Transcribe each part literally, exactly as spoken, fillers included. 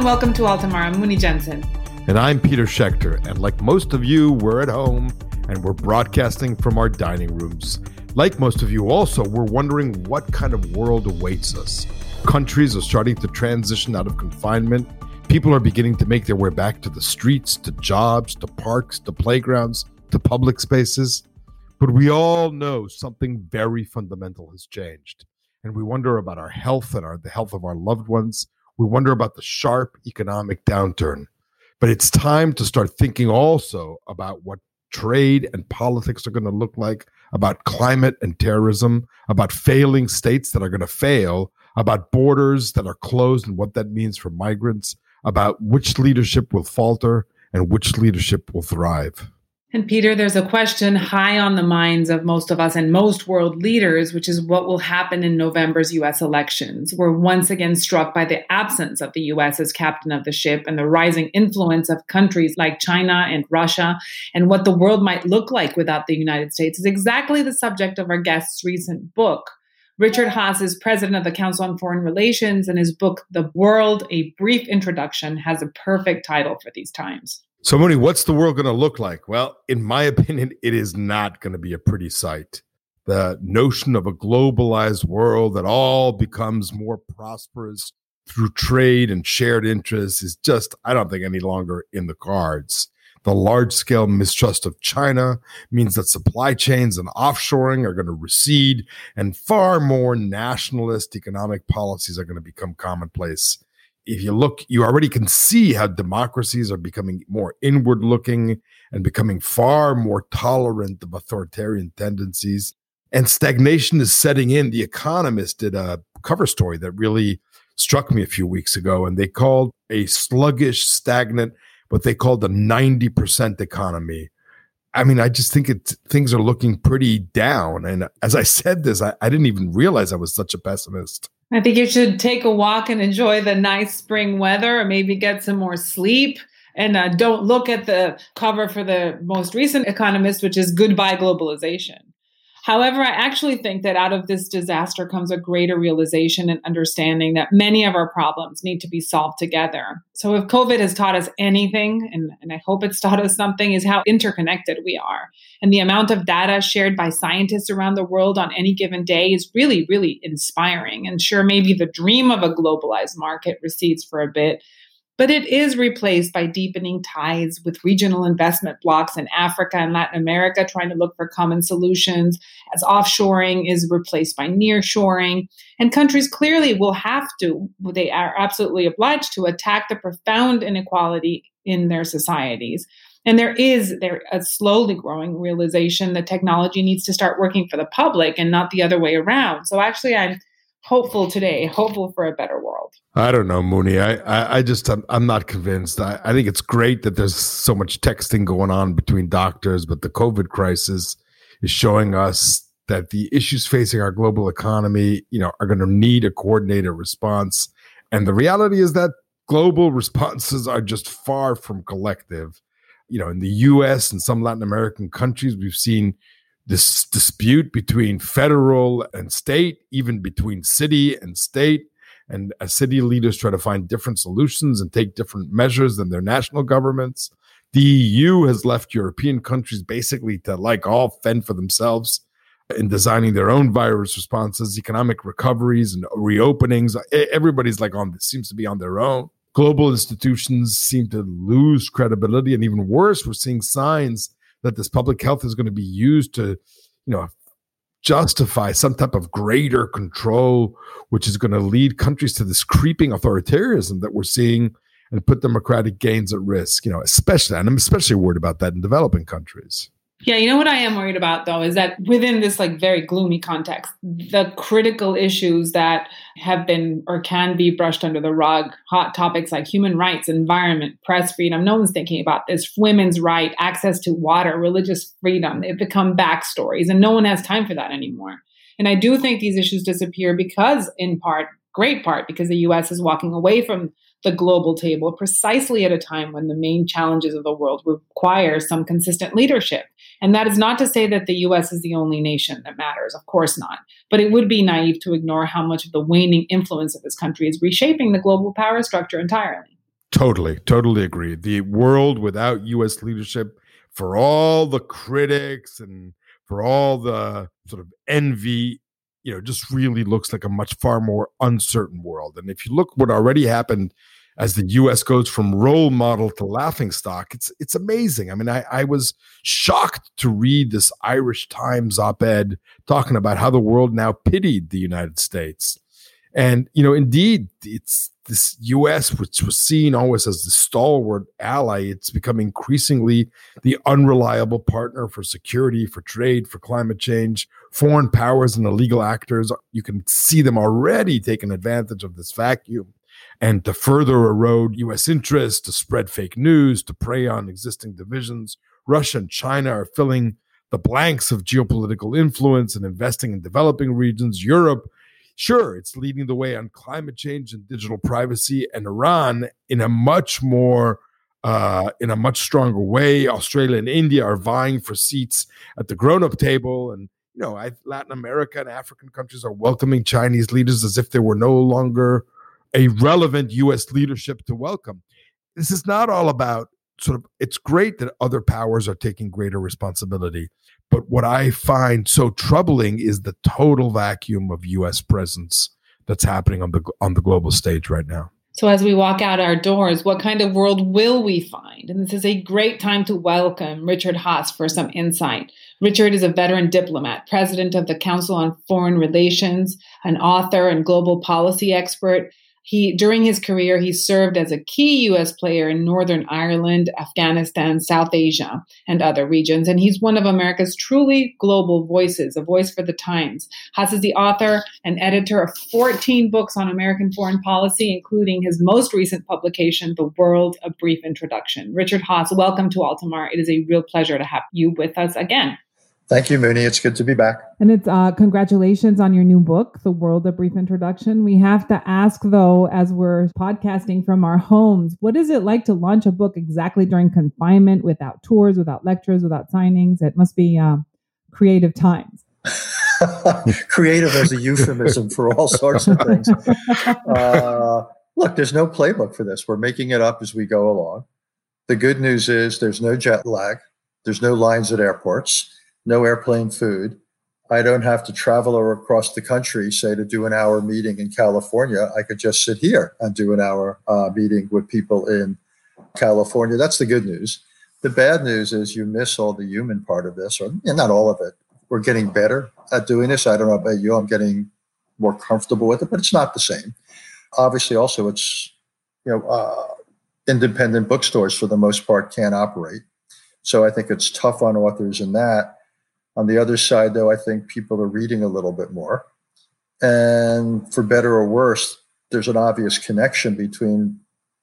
and welcome to Altamar. I'm Muni Jensen. And I'm Peter Schechter. And like most of you, we're at home and we're broadcasting from our dining rooms. Like most of you also, we're wondering what kind of world awaits us. Countries are starting to transition out of confinement. People are beginning to make their way back to the streets, to jobs, to parks, to playgrounds, to public spaces. But we all know something very fundamental has changed. And we wonder about our health and our, the health of our loved ones. We wonder about the sharp economic downturn. But it's time to start thinking also about what trade and politics are going to look like, about climate and terrorism, about failing states that are going to fail, about borders that are closed and what that means for migrants, about which leadership will falter and which leadership will thrive. And Peter, there's a question high on the minds of most of us and most world leaders, which is what will happen in November's U S elections. We're once again struck by the absence of the U S as captain of the ship and the rising influence of countries like China and Russia, and what the world might look like without the United States is exactly the subject of our guest's recent book. Richard Haass is president of the Council on Foreign Relations, and his book, The World, A Brief Introduction, has a perfect title for these times. So, Mooney, what's the world going to look like? Well, in my opinion, it is not going to be a pretty sight. The notion of a globalized world that all becomes more prosperous through trade and shared interests is just, I don't think, any longer in the cards. The large-scale mistrust of China means that supply chains and offshoring are going to recede, and far more nationalist economic policies are going to become commonplace. If you look, you already can see how democracies are becoming more inward-looking and becoming far more tolerant of authoritarian tendencies. And stagnation is setting in. The Economist did a cover story that really struck me a few weeks ago, and they called a sluggish, stagnant, what they called the ninety percent economy. I mean, I just think it, things are looking pretty down. And as I said this, I, I didn't even realize I was such a pessimist. I think you should take a walk and enjoy the nice spring weather, or maybe get some more sleep. And uh, don't look at the cover for the most recent Economist, which is Goodbye Globalization. However, I actually think that out of this disaster comes a greater realization and understanding that many of our problems need to be solved together. So if COVID has taught us anything, and, and I hope it's taught us something, is how interconnected we are. And the amount of data shared by scientists around the world on any given day is really, really inspiring. And sure, maybe the dream of a globalized market recedes for a bit, but it is replaced by deepening ties with regional investment blocks in Africa and Latin America, trying to look for common solutions, as offshoring is replaced by nearshoring. And countries clearly will have to, they are absolutely obliged to attack the profound inequality in their societies. And there is there a slowly growing realization that technology needs to start working for the public and not the other way around. So actually, I'm hopeful today, hopeful for a better world. I don't know, Mooney. I, I, I just, I'm, I'm not convinced. I, I think it's great that there's so much texting going on between doctors, but the COVID crisis is showing us that the issues facing our global economy, you know, are going to need a coordinated response. And the reality is that global responses are just far from collective. You know, in the U S and some Latin American countries, we've seen this dispute between federal and state, even between city and state, and as city leaders try to find different solutions and take different measures than their national governments. The E U has left European countries basically to like all fend for themselves in designing their own virus responses, economic recoveries and reopenings. Everybody's like on, seems to be on their own. Global institutions seem to lose credibility, and even worse, we're seeing signs that this public health is going to be used to, you know, justify some type of greater control, which is going to lead countries to this creeping authoritarianism that we're seeing and put democratic gains at risk, you know, especially, and I'm especially worried about that in developing countries. Yeah, you know what I am worried about, though, is that within this like very gloomy context, the critical issues that have been or can be brushed under the rug, hot topics like human rights, environment, press freedom, no one's thinking about this, women's right, access to water, religious freedom, they've become backstories, and no one has time for that anymore. And I do think these issues disappear because, in part, great part, because the U S is walking away from the global table precisely at a time when the main challenges of the world require some consistent leadership. And that is not to say that the U S is the only nation that matters, of course not. But it would be naive to ignore how much of the waning influence of this country is reshaping the global power structure entirely. Totally, totally agree. The world without U S leadership, for all the critics and for all the sort of envy, you know, just really looks like a much far more uncertain world. And if you look what already happened as the U S goes from role model to laughingstock, it's it's amazing. I mean, I, I was shocked to read this Irish Times op-ed talking about how the world now pitied the United States. And, you know, indeed, it's this U S, which was seen always as the stalwart ally, it's become increasingly the unreliable partner for security, for trade, for climate change, foreign powers and illegal actors. You can see them already taking advantage of this vacuum and to further erode U S interests, to spread fake news, to prey on existing divisions. Russia and China are filling the blanks of geopolitical influence and investing in developing regions. Europe, sure, it's leading the way on climate change and digital privacy, and Iran in a much more, uh, in a much stronger way. Australia and India are vying for seats at the grown-up table, and you know, I, Latin America and African countries are welcoming Chinese leaders as if they were no longer a relevant U S leadership to welcome. This is not all about sort of. It's great that other powers are taking greater responsibility. But what I find so troubling is the total vacuum of U S presence that's happening on the on the global stage right now. So as we walk out our doors, what kind of world will we find? And this is a great time to welcome Richard Haass for some insight. Richard is a veteran diplomat, president of the Council on Foreign Relations, an author and global policy expert. He, during his career, he served as a key U S player in Northern Ireland, Afghanistan, South Asia, and other regions. And he's one of America's truly global voices, a voice for the times. Haass is the author and editor of fourteen books on American foreign policy, including his most recent publication, The World, A Brief Introduction. Richard Haass, welcome to Altamar. It is a real pleasure to have you with us again. Thank you, Mooney. It's good to be back. And it's uh, congratulations on your new book, The World, A Brief Introduction. We have to ask, though, as we're podcasting from our homes, what is it like to launch a book exactly during confinement, without tours, without lectures, without signings? It must be uh, creative times. Creative as a euphemism for all sorts of things. Uh, look, there's no playbook for this. We're making it up as we go along. The good news is there's no jet lag. There's no lines at airports. No airplane food. I don't have to travel or across the country, say, to do an hour meeting in California. I could just sit here and do an hour uh, meeting with people in California. That's the good news. The bad news is you miss all the human part of this, or and not all of it. We're getting better at doing this. I don't know about you. I'm getting more comfortable with it, but it's not the same. Obviously, also, it's, you know, uh, independent bookstores for the most part can't operate. So I think it's tough on authors in that. On the other side, though, I think people are reading a little bit more. And for better or worse, there's an obvious connection between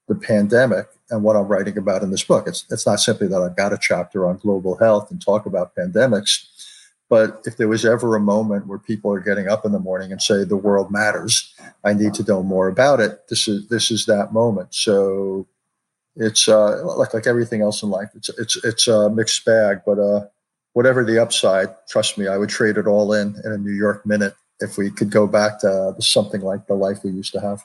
the pandemic and what I'm writing about in this book. It's, it's not simply that I've got a chapter on global health and talk about pandemics, but if there was ever a moment where people are getting up in the morning and say, the world matters, I need to know more about it, this is this is that moment. So it's uh, like like everything else in life. It's, it's, it's a mixed bag, but... Uh, Whatever the upside, trust me, I would trade it all in in a New York minute if we could go back to something like the life we used to have.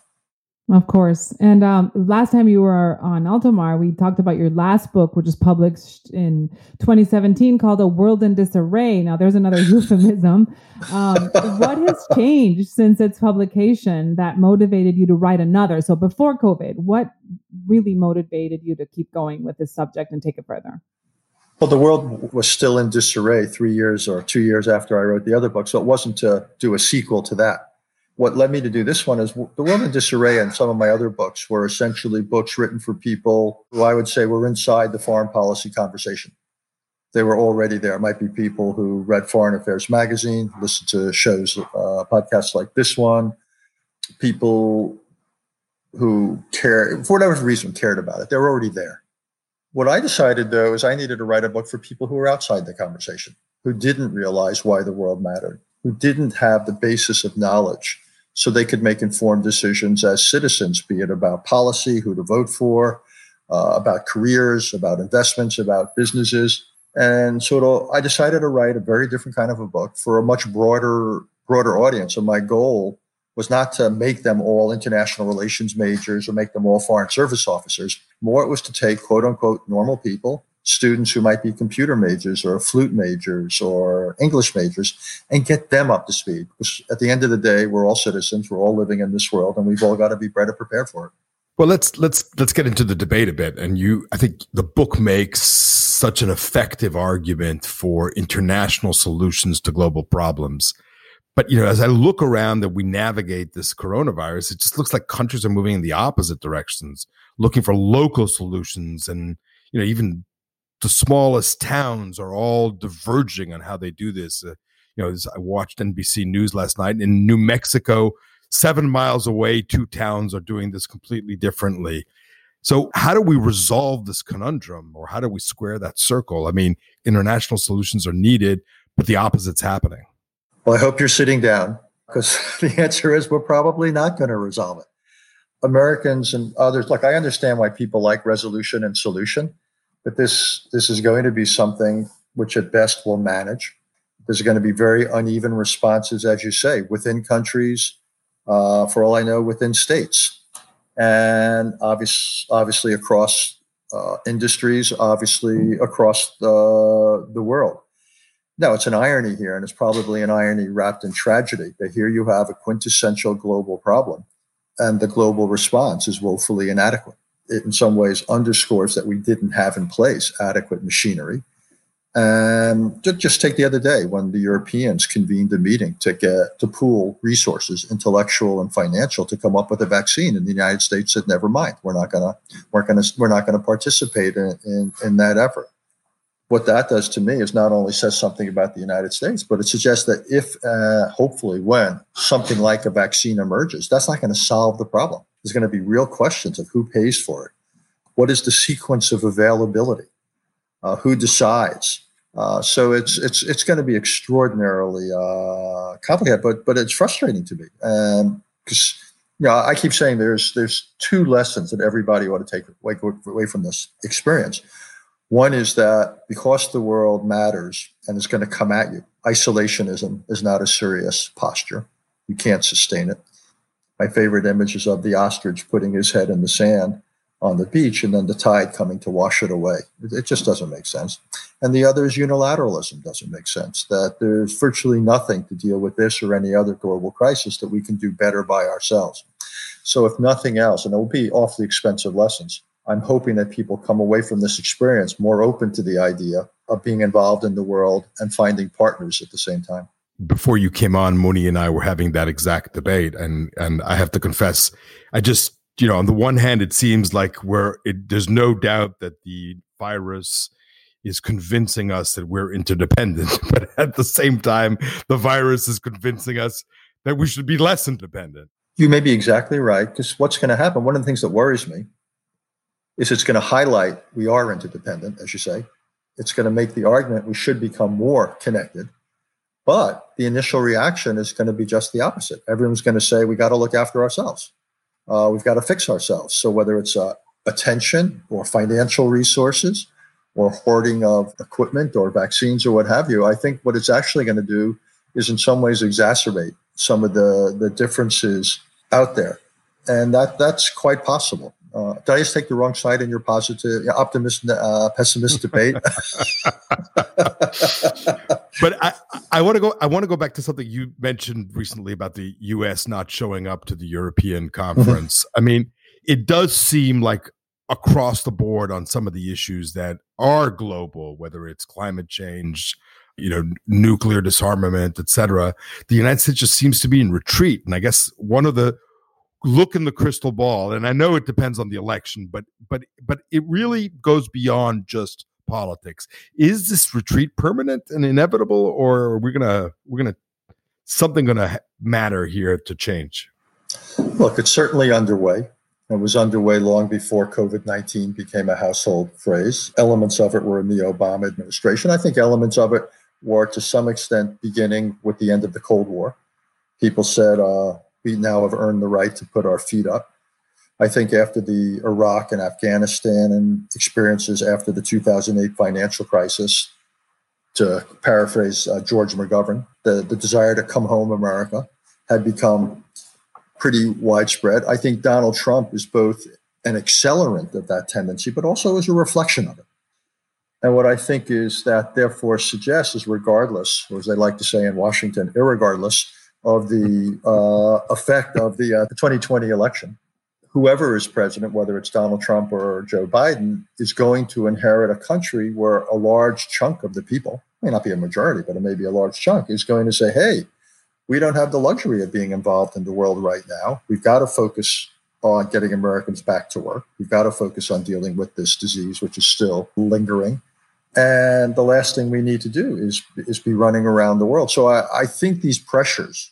Of course. And um, last time you were on Altamar, we talked about your last book, which was published in twenty seventeen, called A World in Disarray. Now, there's another euphemism. Um, what has changed since its publication that motivated you to write another? So before COVID, what really motivated you to keep going with this subject and take it further? Well, the world was still in disarray three years or two years after I wrote the other book, so it wasn't to do a sequel to that. What led me to do this one is The World in Disarray and some of my other books were essentially books written for people who I would say were inside the foreign policy conversation. They were already there. It might be people who read Foreign Affairs magazine, listened to shows, uh, podcasts like this one, people who cared, for whatever reason, cared about it. They were already there. What I decided, though, is I needed to write a book for people who were outside the conversation, who didn't realize why the world mattered, who didn't have the basis of knowledge so they could make informed decisions as citizens, be it about policy, who to vote for, uh, about careers, about investments, about businesses. And so I decided to write a very different kind of a book for a much broader, broader audience. And my goal was not to make them all international relations majors or make them all foreign service officers. More, it was to take, quote unquote, normal people, students who might be computer majors or flute majors or English majors, and get them up to speed. Because at the end of the day, we're all citizens, we're all living in this world, and we've all got to be better prepared for it. Well, let's let's let's get into the debate a bit. And you, I think the book makes such an effective argument for international solutions to global problems. But, you know, as I look around that we navigate this coronavirus, it just looks like countries are moving in the opposite directions, looking for local solutions. And, you know, even the smallest towns are all diverging on how they do this. Uh, you know, this, I watched N B C News last night. In New Mexico, seven miles away, two towns are doing this completely differently. So how do we resolve this conundrum, or how do we square that circle? I mean, international solutions are needed, but the opposite's happening. Well, I hope you're sitting down, because the answer is we're probably not going to resolve it. Americans and others, like, I understand why people like resolution and solution, but this this is going to be something which at best we'll manage. There's going to be very uneven responses, as you say, within countries, uh, for all I know, within states, and obvious, obviously across uh, industries, obviously across the the world. No, it's an irony here, and it's probably an irony wrapped in tragedy, that here you have a quintessential global problem, and the global response is woefully inadequate. It in some ways underscores that we didn't have in place adequate machinery. And just take the other day when the Europeans convened a meeting to get to pool resources, intellectual and financial, to come up with a vaccine, and the United States said, "Never mind, we're not going to, we're going to, we're not going to participate in, in, in that effort." What that does to me is not only says something about the United States, but it suggests that if, uh, hopefully, when something like a vaccine emerges, that's not going to solve the problem. There's going to be real questions of who pays for it. What is the sequence of availability? Uh, who decides? Uh, so it's it's it's going to be extraordinarily uh, complicated, but but it's frustrating to me. Um, because, you know, I keep saying there's there's two lessons that everybody ought to take away, away from this experience. One is that because the world matters and it's going to come at you, isolationism is not a serious posture. You can't sustain it. My favorite image is of the ostrich putting his head in the sand on the beach and then the tide coming to wash it away. It just doesn't make sense. And the other is unilateralism doesn't make sense, that there's virtually nothing to deal with this or any other global crisis that we can do better by ourselves. So if nothing else, and it will be awfully expensive lessons, I'm hoping that people come away from this experience more open to the idea of being involved in the world and finding partners at the same time. Before you came on, Mooney and I were having that exact debate. And and I have to confess, I just, you know, on the one hand, it seems like we're, it, there's no doubt that the virus is convincing us that we're interdependent. But at the same time, the virus is convincing us that we should be less independent. You may be exactly right, because what's going to happen, one of the things that worries me, is it's going to highlight we are interdependent, as you say. It's going to make the argument we should become more connected. But the initial reaction is going to be just the opposite. Everyone's going to say, we got to look after ourselves. Uh, we've got to fix ourselves. So whether it's uh, attention or financial resources or hoarding of equipment or vaccines or what have you, I think what it's actually going to do is in some ways exacerbate some of the, the differences out there. And that that's quite possible. Uh, did I just take the wrong side in your positive, optimist, uh, pessimist debate? But I, I want to go. I want to go back to something you mentioned recently about the U S not showing up to the European conference. I mean, it does seem like across the board on some of the issues that are global, whether it's climate change, you know, nuclear disarmament, et cetera, the United States just seems to be in retreat. And I guess one of the look in the crystal ball, and I know it depends on the election, but but but it really goes beyond just politics. Is this retreat permanent and inevitable, or are we gonna we're gonna something gonna matter here to change? Look, it's certainly underway. It was underway long before COVID nineteen became a household phrase. Elements of it were in the Obama administration. I think elements of it were to some extent beginning with the end of the Cold War. People said, uh, we now have earned the right to put our feet up. I think after the Iraq and Afghanistan and experiences after the two thousand eight financial crisis, to paraphrase uh, George McGovern, the, the desire to come home, America, had become pretty widespread. I think Donald Trump is both an accelerant of that tendency, but also is a reflection of it. And what I think is that therefore suggests is regardless, or as they like to say in Washington, irregardless of the uh, effect of the, uh, the twenty twenty election, whoever is president, whether it's Donald Trump or Joe Biden, is going to inherit a country where a large chunk of the people, may not be a majority, but it may be a large chunk, is going to say, hey, we don't have the luxury of being involved in the world right now. We've got to focus on getting Americans back to work. We've got to focus on dealing with this disease, which is still lingering. And the last thing we need to do is, is be running around the world. So I, I think these pressures,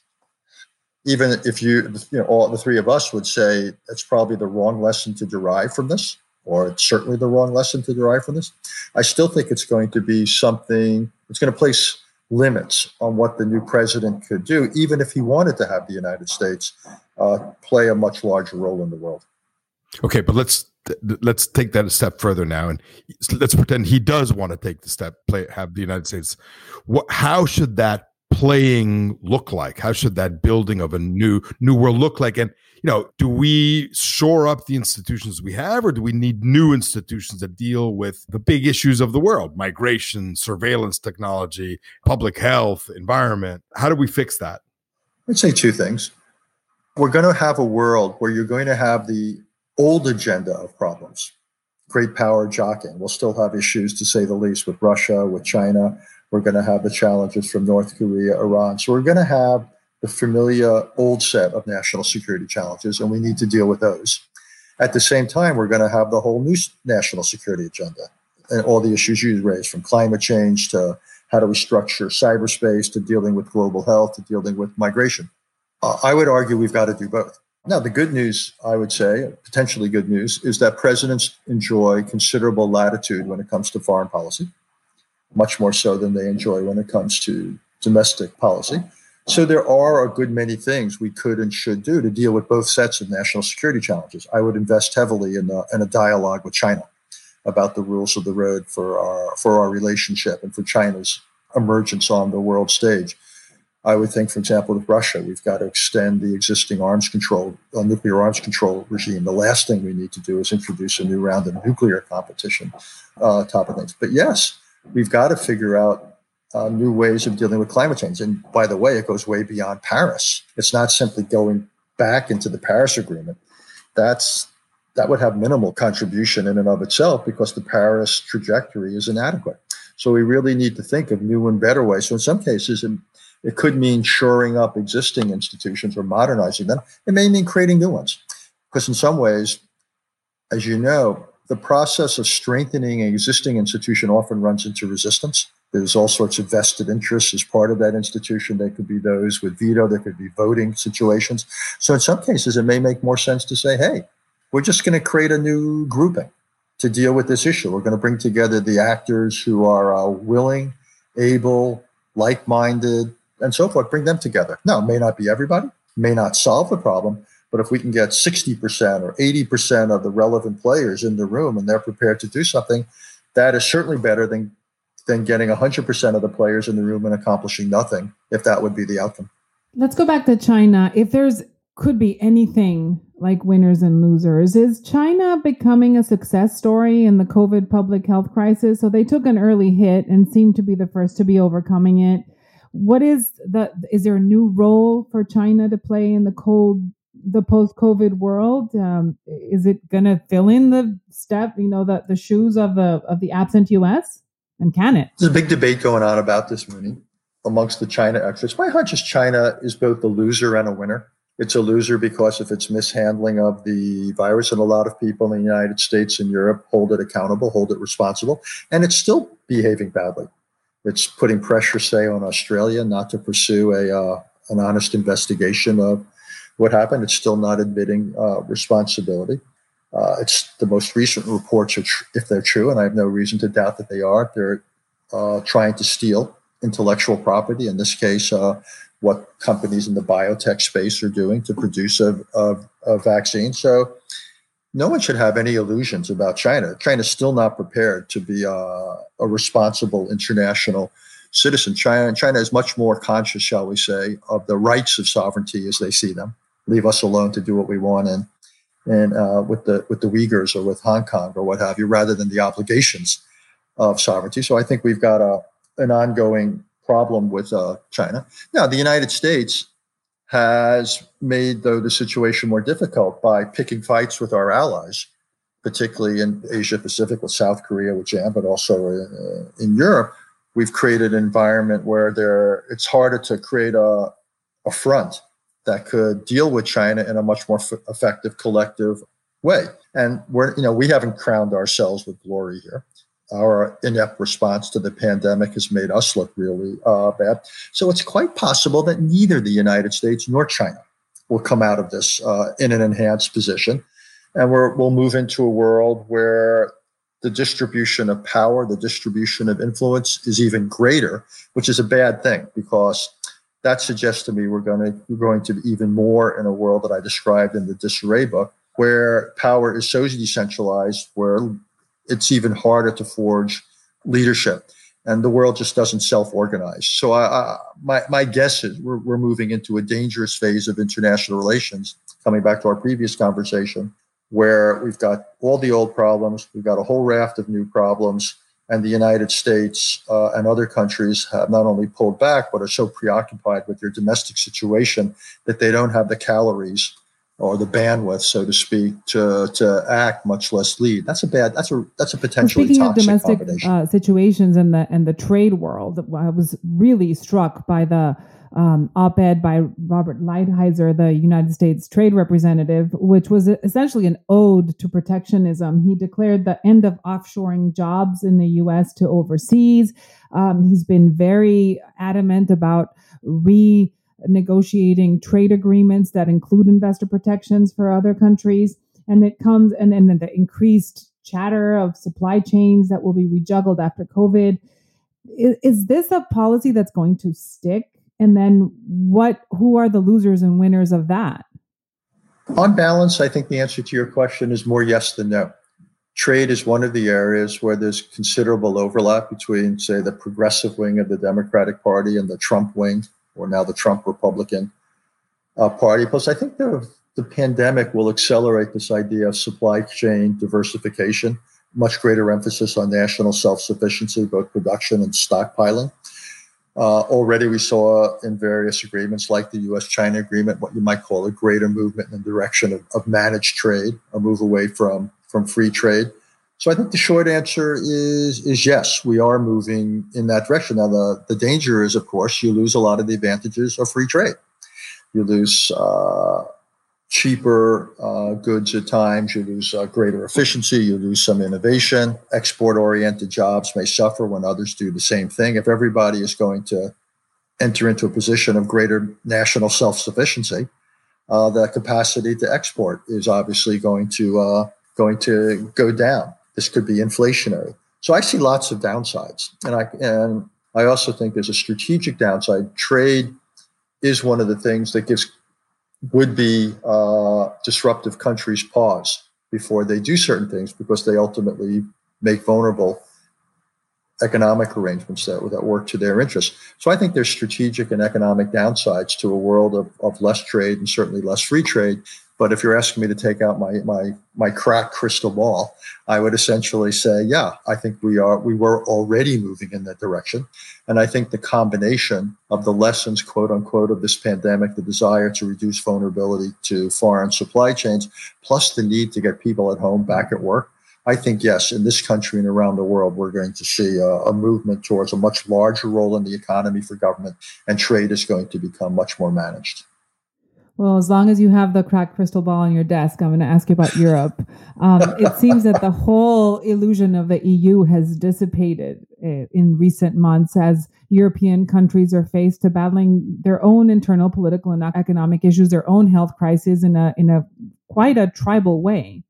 even if you, you know, all the three of us would say that's probably the wrong lesson to derive from this, or it's certainly the wrong lesson to derive from this, I still think it's going to be something, it's going to place limits on what the new president could do, even if he wanted to have the United States uh, play a much larger role in the world. Okay, but let's let's take that a step further now, and let's pretend he does want to take the step, play, have the United States. What, how should that playing look like? How should that building of a new new world look like? And you know, do we shore up the institutions we have, or do we need new institutions that deal with the big issues of the world? Migration, surveillance technology, public health, environment. How do we fix that? I'd say two things. We're going to have a world where you're going to have the old agenda of problems. Great power jockeying. We'll still have issues, to say the least, with Russia, with China. We're going to have the challenges from North Korea, Iran. So we're going to have the familiar old set of national security challenges, and we need to deal with those. At the same time, we're going to have the whole new national security agenda and all the issues you raised, from climate change to how do we structure cyberspace to dealing with global health to dealing with migration. Uh, I would argue we've got to do both. Now, the good news, I would say, potentially good news, is that presidents enjoy considerable latitude when it comes to foreign policy, much more so than they enjoy when it comes to domestic policy. So there are a good many things we could and should do to deal with both sets of national security challenges. I would invest heavily in a, in a dialogue with China about the rules of the road for our, for our relationship and for China's emergence on the world stage. I would think, for example, with Russia, we've got to extend the existing arms control, uh, nuclear arms control regime. The last thing we need to do is introduce a new round of nuclear competition, uh, top of things. But yes, we've got to figure out uh, new ways of dealing with climate change. And by the way, it goes way beyond Paris. It's not simply going back into the Paris Agreement. That's that would have minimal contribution in and of itself because the Paris trajectory is inadequate. So we really need to think of new and better ways. So in some cases, it, it could mean shoring up existing institutions or modernizing them. It may mean creating new ones. Because in some ways, as you know, the process of strengthening an existing institution often runs into resistance. There's all sorts of vested interests as part of that institution. There could be those with veto. There could be voting situations. So in some cases, it may make more sense to say, hey, we're just going to create a new grouping to deal with this issue. We're going to bring together the actors who are uh, willing, able, like-minded, and so forth, bring them together. Now, it may not be everybody, may not solve the problem, but if we can get sixty percent or eighty percent of the relevant players in the room and they're prepared to do something, that is certainly better than, than getting one hundred percent of the players in the room and accomplishing nothing, if that would be the outcome. Let's go back to China. If there's could be anything like winners and losers, is China becoming a success story in the COVID public health crisis? So they took an early hit and seemed to be the first to be overcoming it. What is the, is there a new role for China to play in the cold the post-COVID world? Um, is it going to fill in the step, you know, the, the shoes of the of the absent U S? And can it? There's a big debate going on about this, Mooney, amongst the China experts. My hunch is China is both a loser and a winner. It's a loser because of its mishandling of the virus, and a lot of people in the United States and Europe hold it accountable, hold it responsible, and it's still behaving badly. It's putting pressure, say, on Australia not to pursue a uh, an honest investigation of what happened. It's still not admitting uh, responsibility. Uh, it's the most recent reports, are tr- if they're true, and I have no reason to doubt that they are, they're uh, trying to steal intellectual property, in this case, uh, what companies in the biotech space are doing to produce a, a, a vaccine. So no one should have any illusions about China. China's still not prepared to be uh, a responsible international citizen. China, China is much more conscious, shall we say, of the rights of sovereignty as they see them. leave us alone to do what we want, and and uh, with the with the Uyghurs or with Hong Kong or what have you, rather than the obligations of sovereignty. So I think we've got a an ongoing problem with uh, China. Now, the United States has made, though, the situation more difficult by picking fights with our allies, particularly in Asia Pacific with South Korea, with Japan, but also uh, in Europe. We've created an environment where there it's harder to create a, a front that could deal with China in a much more f- effective collective way. And we're, you know, we haven't crowned ourselves with glory here. Our inept response to the pandemic has made us look really uh, bad. So it's quite possible that neither the United States nor China will come out of this uh, in an enhanced position. And we're, we'll move into a world where the distribution of power, the distribution of influence is even greater, which is a bad thing, because that suggests to me we're going to we're going to be even more in a world that I described in the Disarray book, where power is so decentralized, where it's even harder to forge leadership, and the world just doesn't self-organize. So I, I, my my guess is we're, we're moving into a dangerous phase of international relations, coming back to our previous conversation, where we've got all the old problems, we've got a whole raft of new problems, and the United States uh, and other countries have not only pulled back, but are so preoccupied with their domestic situation that they don't have the calories or the bandwidth, so to speak, to to act, much less lead. That's a bad, that's a that's a potentially well, toxic combination. Speaking of domestic uh, situations and the, and the trade world, I was really struck by the Um, op-ed by Robert Lighthizer, the United States trade representative, which was essentially an ode to protectionism. He declared the end of offshoring jobs in the U S to overseas. Um, he's been very adamant about renegotiating trade agreements that include investor protections for other countries. And it comes, and then the increased chatter of supply chains that will be rejuggled after COVID. Is, is this a policy that's going to stick? And then what? Who are the losers and winners of that? On balance, I think the answer to your question is more yes than no. Trade is one of the areas where there's considerable overlap between, say, the progressive wing of the Democratic Party and the Trump wing, or now the Trump Republican uh, Party. Plus, I think the, the pandemic will accelerate this idea of supply chain diversification, much greater emphasis on national self-sufficiency, both production and stockpiling. Uh, already we saw in various agreements like the U S China agreement, what you might call a greater movement in the direction of, of managed trade, a move away from, from free trade. So I think the short answer is is yes, we are moving in that direction. Now, the, the danger is, of course, you lose a lot of the advantages of free trade. You lose uh, cheaper uh, goods at times, you lose uh, greater efficiency, you lose some innovation. Export-oriented jobs may suffer when others do the same thing. If everybody is going to enter into a position of greater national self-sufficiency, uh, the capacity to export is obviously going to uh, going to go down. This could be inflationary. So I see lots of downsides. And I, and I also think there's a strategic downside. Trade is one of the things that gives would-be uh, disruptive countries pause before they do certain things, because they ultimately make vulnerable economic arrangements that, that work to their interests. So I think there's strategic and economic downsides to a world of, of less trade and certainly less free trade. But if you're asking me to take out my my my crack crystal ball, I would essentially say, yeah, I think we are we were already moving in that direction. And I think the combination of the lessons, quote unquote, of this pandemic, the desire to reduce vulnerability to foreign supply chains, plus the need to get people at home back at work, I think, yes, in this country and around the world, we're going to see a, a movement towards a much larger role in the economy for government, and trade is going to become much more managed. Well, as long as you have the cracked crystal ball on your desk, I'm going to ask you about Europe. Um, it seems that the whole illusion of the E U has dissipated in recent months as European countries are faced to battling their own internal political and economic issues, their own health crisis in a in a quite a tribal way.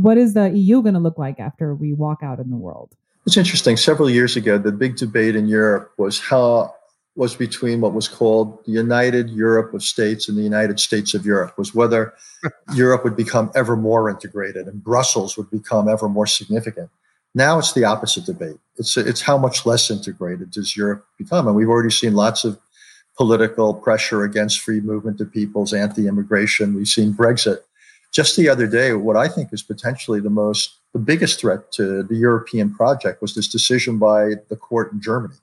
What is the E U going to look like after we walk out in the world? It's interesting. Several years ago, the big debate in Europe was how was between what was called the United Europe of States and the United States of Europe, was whether Europe would become ever more integrated and Brussels would become ever more significant. Now it's the opposite debate. It's it's how much less integrated does Europe become? And we've already seen lots of political pressure against free movement of peoples, anti-immigration. We've seen Brexit. Just the other day, what I think is potentially the most, the biggest threat to the European project was this decision by the court in Germany,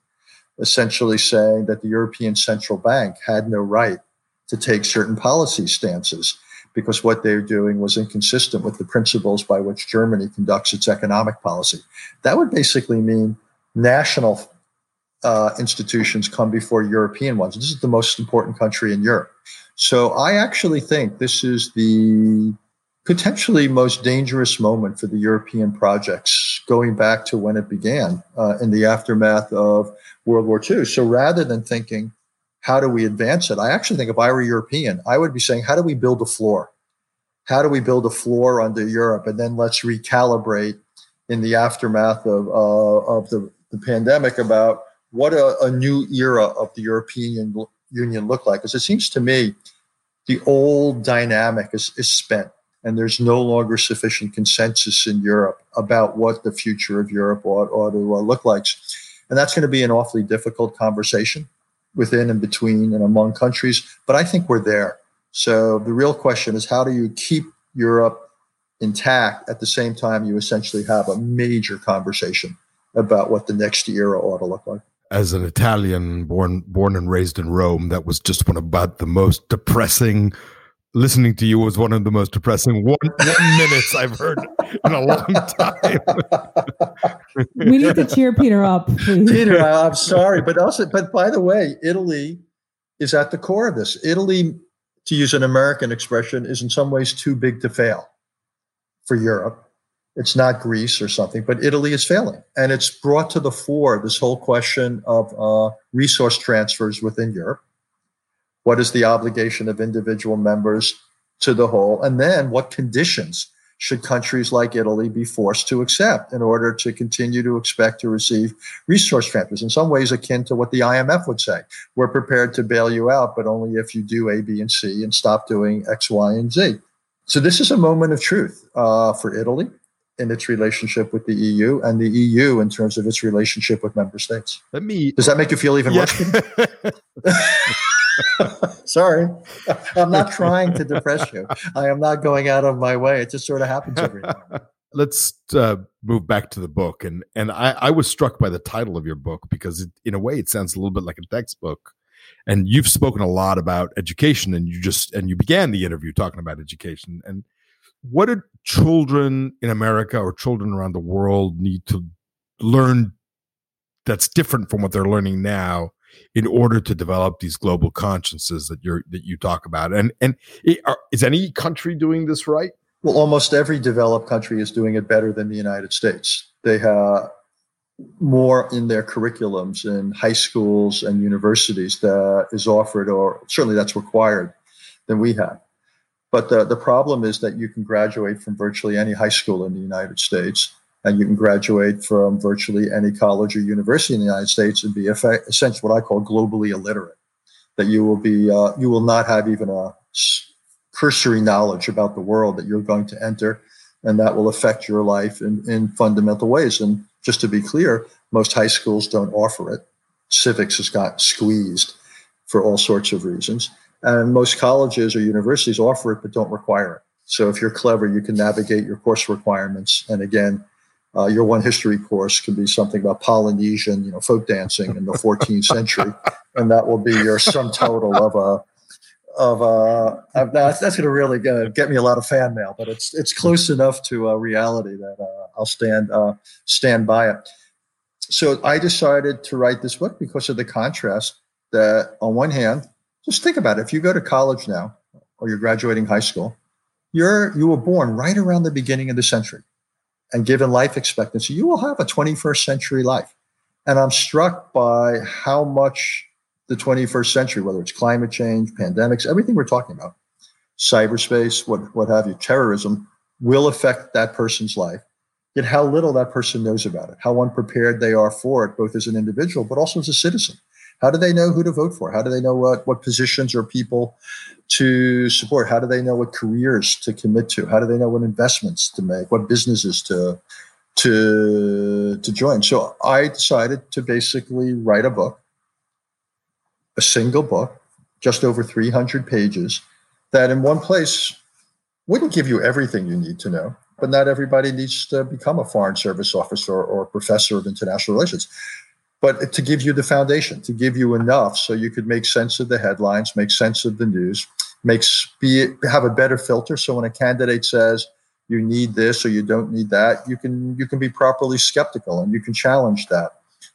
essentially saying that the European Central Bank had no right to take certain policy stances because what they were doing was inconsistent with the principles by which Germany conducts its economic policy. That would basically mean national uh, institutions come before European ones. This is the most important country in Europe. So I actually think this is the potentially most dangerous moment for the European projects, going back to when it began uh, in the aftermath of World War Two. So rather than thinking, how do we advance it? I actually think if I were European, I would be saying, how do we build a floor? How do we build a floor under Europe? And then let's recalibrate in the aftermath of, uh, of the, the pandemic about what a, a new era of the European Union look like. Because it seems to me the old dynamic is, is spent. And there's no longer sufficient consensus in Europe about what the future of Europe ought, ought to uh, look like. And that's going to be an awfully difficult conversation within and between and among countries. But I think we're there. So the real question is, how do you keep Europe intact at the same time you essentially have a major conversation about what the next era ought to look like? As an Italian born born and raised in Rome, that was just one about the most depressing Listening to you was one of the most depressing one, one minutes I've heard in a long time. We need to cheer Peter up, please. Peter, I'm sorry, but also, but by the way, Italy is at the core of this. Italy, to use an American expression, is in some ways too big to fail for Europe. It's not Greece or something, but Italy is failing. And it's brought to the fore this whole question of uh, resource transfers within Europe. What is the obligation of individual members to the whole? And then what conditions should countries like Italy be forced to accept in order to continue to expect to receive resource transfers? In some ways akin to what the I M F would say. We're prepared to bail you out, but only if you do A, B, and C and stop doing X, Y, and Z. So this is a moment of truth uh, for Italy in its relationship with the E U and the E U in terms of its relationship with member states. Let me. Does that make you feel even yeah. worse? Sorry, I'm not trying to depress you. I am not going out of my way. It just sort of happens every time. Let's uh, move back to the book. And and I, I was struck by the title of your book because it, in a way it sounds a little bit like a textbook. And you've spoken a lot about education and you just and you began the interview talking about education. And what do children in America or children around the world need to learn that's different from what they're learning now in order to develop these global consciences that you that you talk about? And and it, are, is any country doing this right? Well, almost every developed country is doing it better than the United States. They have more in their curriculums in high schools and universities that is offered, or certainly that's required, than we have. But the, the problem is that you can graduate from virtually any high school in the United States, and you can graduate from virtually any college or university in the United States and be essentially what I call globally illiterate, that you will be, uh, you will not have even a cursory knowledge about the world that you're going to enter, and that will affect your life in, in fundamental ways. And just to be clear, most high schools don't offer it. Civics has got squeezed for all sorts of reasons. And most colleges or universities offer it, but don't require it. So if you're clever, you can navigate your course requirements. And again, Uh, your one history course could be something about Polynesian, you know, folk dancing in the fourteenth century, and that will be your sum total of a of a. Now that's, that's going to really get, get me a lot of fan mail, but it's it's close enough to uh, reality that uh, I'll stand uh, stand by it. So I decided to write this book because of the contrast. That on one hand, just think about it: if you go to college now, or you're graduating high school, you're you were born right around the beginning of the century. And given life expectancy, you will have a twenty-first century life. And I'm struck by how much the twenty-first century, whether it's climate change, pandemics, everything we're talking about, cyberspace, what, what have you, terrorism, will affect that person's life. Yet how little that person knows about it, how unprepared they are for it, both as an individual, but also as a citizen. How do they know who to vote for? How do they know what, what positions or people to support? How do they know what careers to commit to? How do they know what investments to make, what businesses to, to, to join? So I decided to basically write a book a single book, just over three hundred pages, that in one place wouldn't give you everything you need to know, but not everybody needs to become a foreign service officer or, or professor of international relations. But to give you the foundation, to give you enough so you could make sense of the headlines, make sense of the news, makes be have a better filter. So when a candidate says you need this or you don't need that, you can you can be properly skeptical and you can challenge that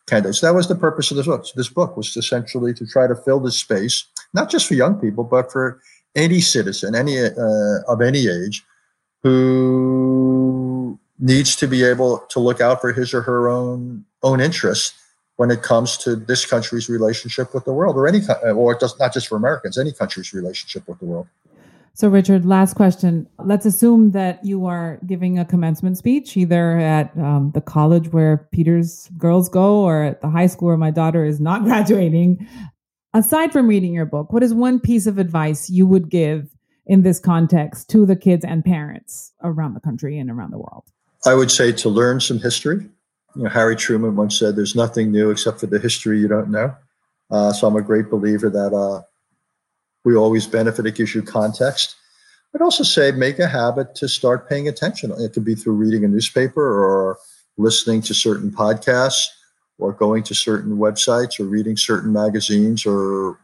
candidate. So that was the purpose of this book. So this book was essentially to try to fill this space, not just for young people, but for any citizen, any uh, of any age, who needs to be able to look out for his or her own own interests when it comes to this country's relationship with the world, or any, or just not just for Americans, any country's relationship with the world. So, Richard, last question. Let's assume that you are giving a commencement speech, either at um, the college where Peter's girls go, or at the high school where my daughter is not graduating. Aside from reading your book, what is one piece of advice you would give in this context to the kids and parents around the country and around the world? I would say to learn some history. You know, Harry Truman once said, there's nothing new except for the history you don't know. Uh, so I'm a great believer that uh, we always benefit. It gives you context. I'd also say make a habit to start paying attention. It could be through reading a newspaper or listening to certain podcasts or going to certain websites or reading certain magazines or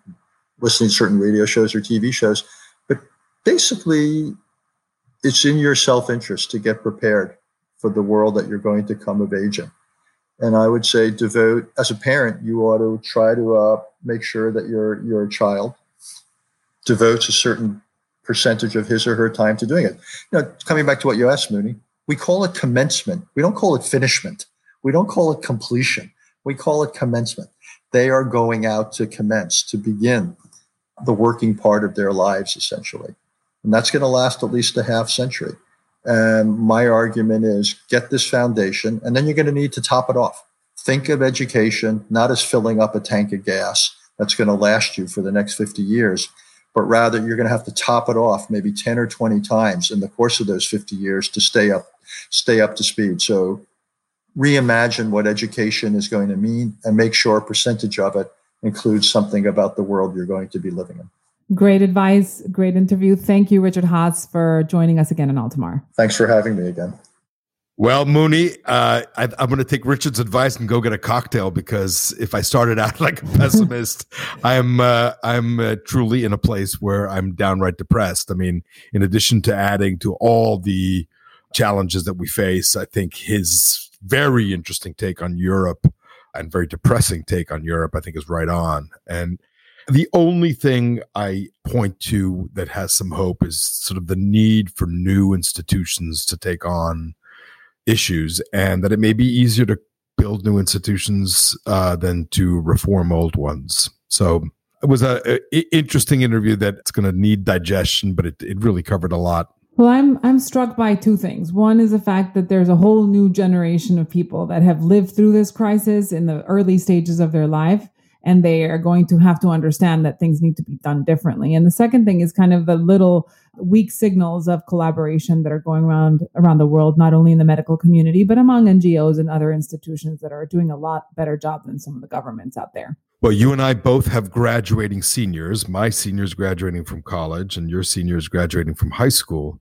listening to certain radio shows or T V shows. But basically, it's in your self-interest to get prepared for the world that you're going to come of age in. And I would say devote, as a parent, you ought to try to uh, make sure that your, your child devotes a certain percentage of his or her time to doing it. You know, coming back to what you asked, Mooney, we call it commencement. We don't call it finishment. We don't call it completion. We call it commencement. They are going out to commence, to begin the working part of their lives, essentially. And that's going to last at least a half century. And my argument is get this foundation, and then you're going to need to top it off. Think of education not as filling up a tank of gas that's going to last you for the next fifty years, but rather you're going to have to top it off maybe ten or twenty times in the course of those fifty years to stay up, stay up to speed. So reimagine what education is going to mean and make sure a percentage of it includes something about the world you're going to be living in. Great advice. Great interview. Thank you, Richard Haass, for joining us again in Altamar. Thanks for having me again. Well, Mooney, uh, I, I'm going to take Richard's advice and go get a cocktail, because if I started out like a pessimist, I'm uh, I'm uh, truly in a place where I'm downright depressed. I mean, in addition to adding to all the challenges that we face, I think his very interesting take on Europe and very depressing take on Europe, I think, is right on. And the only thing I point to that has some hope is sort of the need for new institutions to take on issues, and that it may be easier to build new institutions uh, than to reform old ones. So it was an interesting interview that's going to need digestion, but it, it really covered a lot. Well, I'm I'm struck by two things. One is the fact that there's a whole new generation of people that have lived through this crisis in the early stages of their life, and they are going to have to understand that things need to be done differently. And the second thing is kind of the little weak signals of collaboration that are going around around the world, not only in the medical community, but among N G Os and other institutions that are doing a lot better job than some of the governments out there. Well, you and I both have graduating seniors. My senior is graduating from college, and your senior is graduating from high school.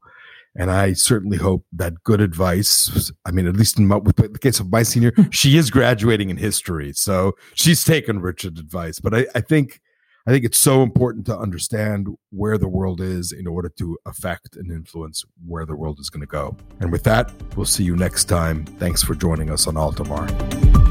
And I certainly hope that good advice, I mean, at least in, my, in the case of my senior, she is graduating in history. So she's taken Richard's advice. But I, I think I think it's so important to understand where the world is in order to affect and influence where the world is going to go. And with that, we'll see you next time. Thanks for joining us on Altamar.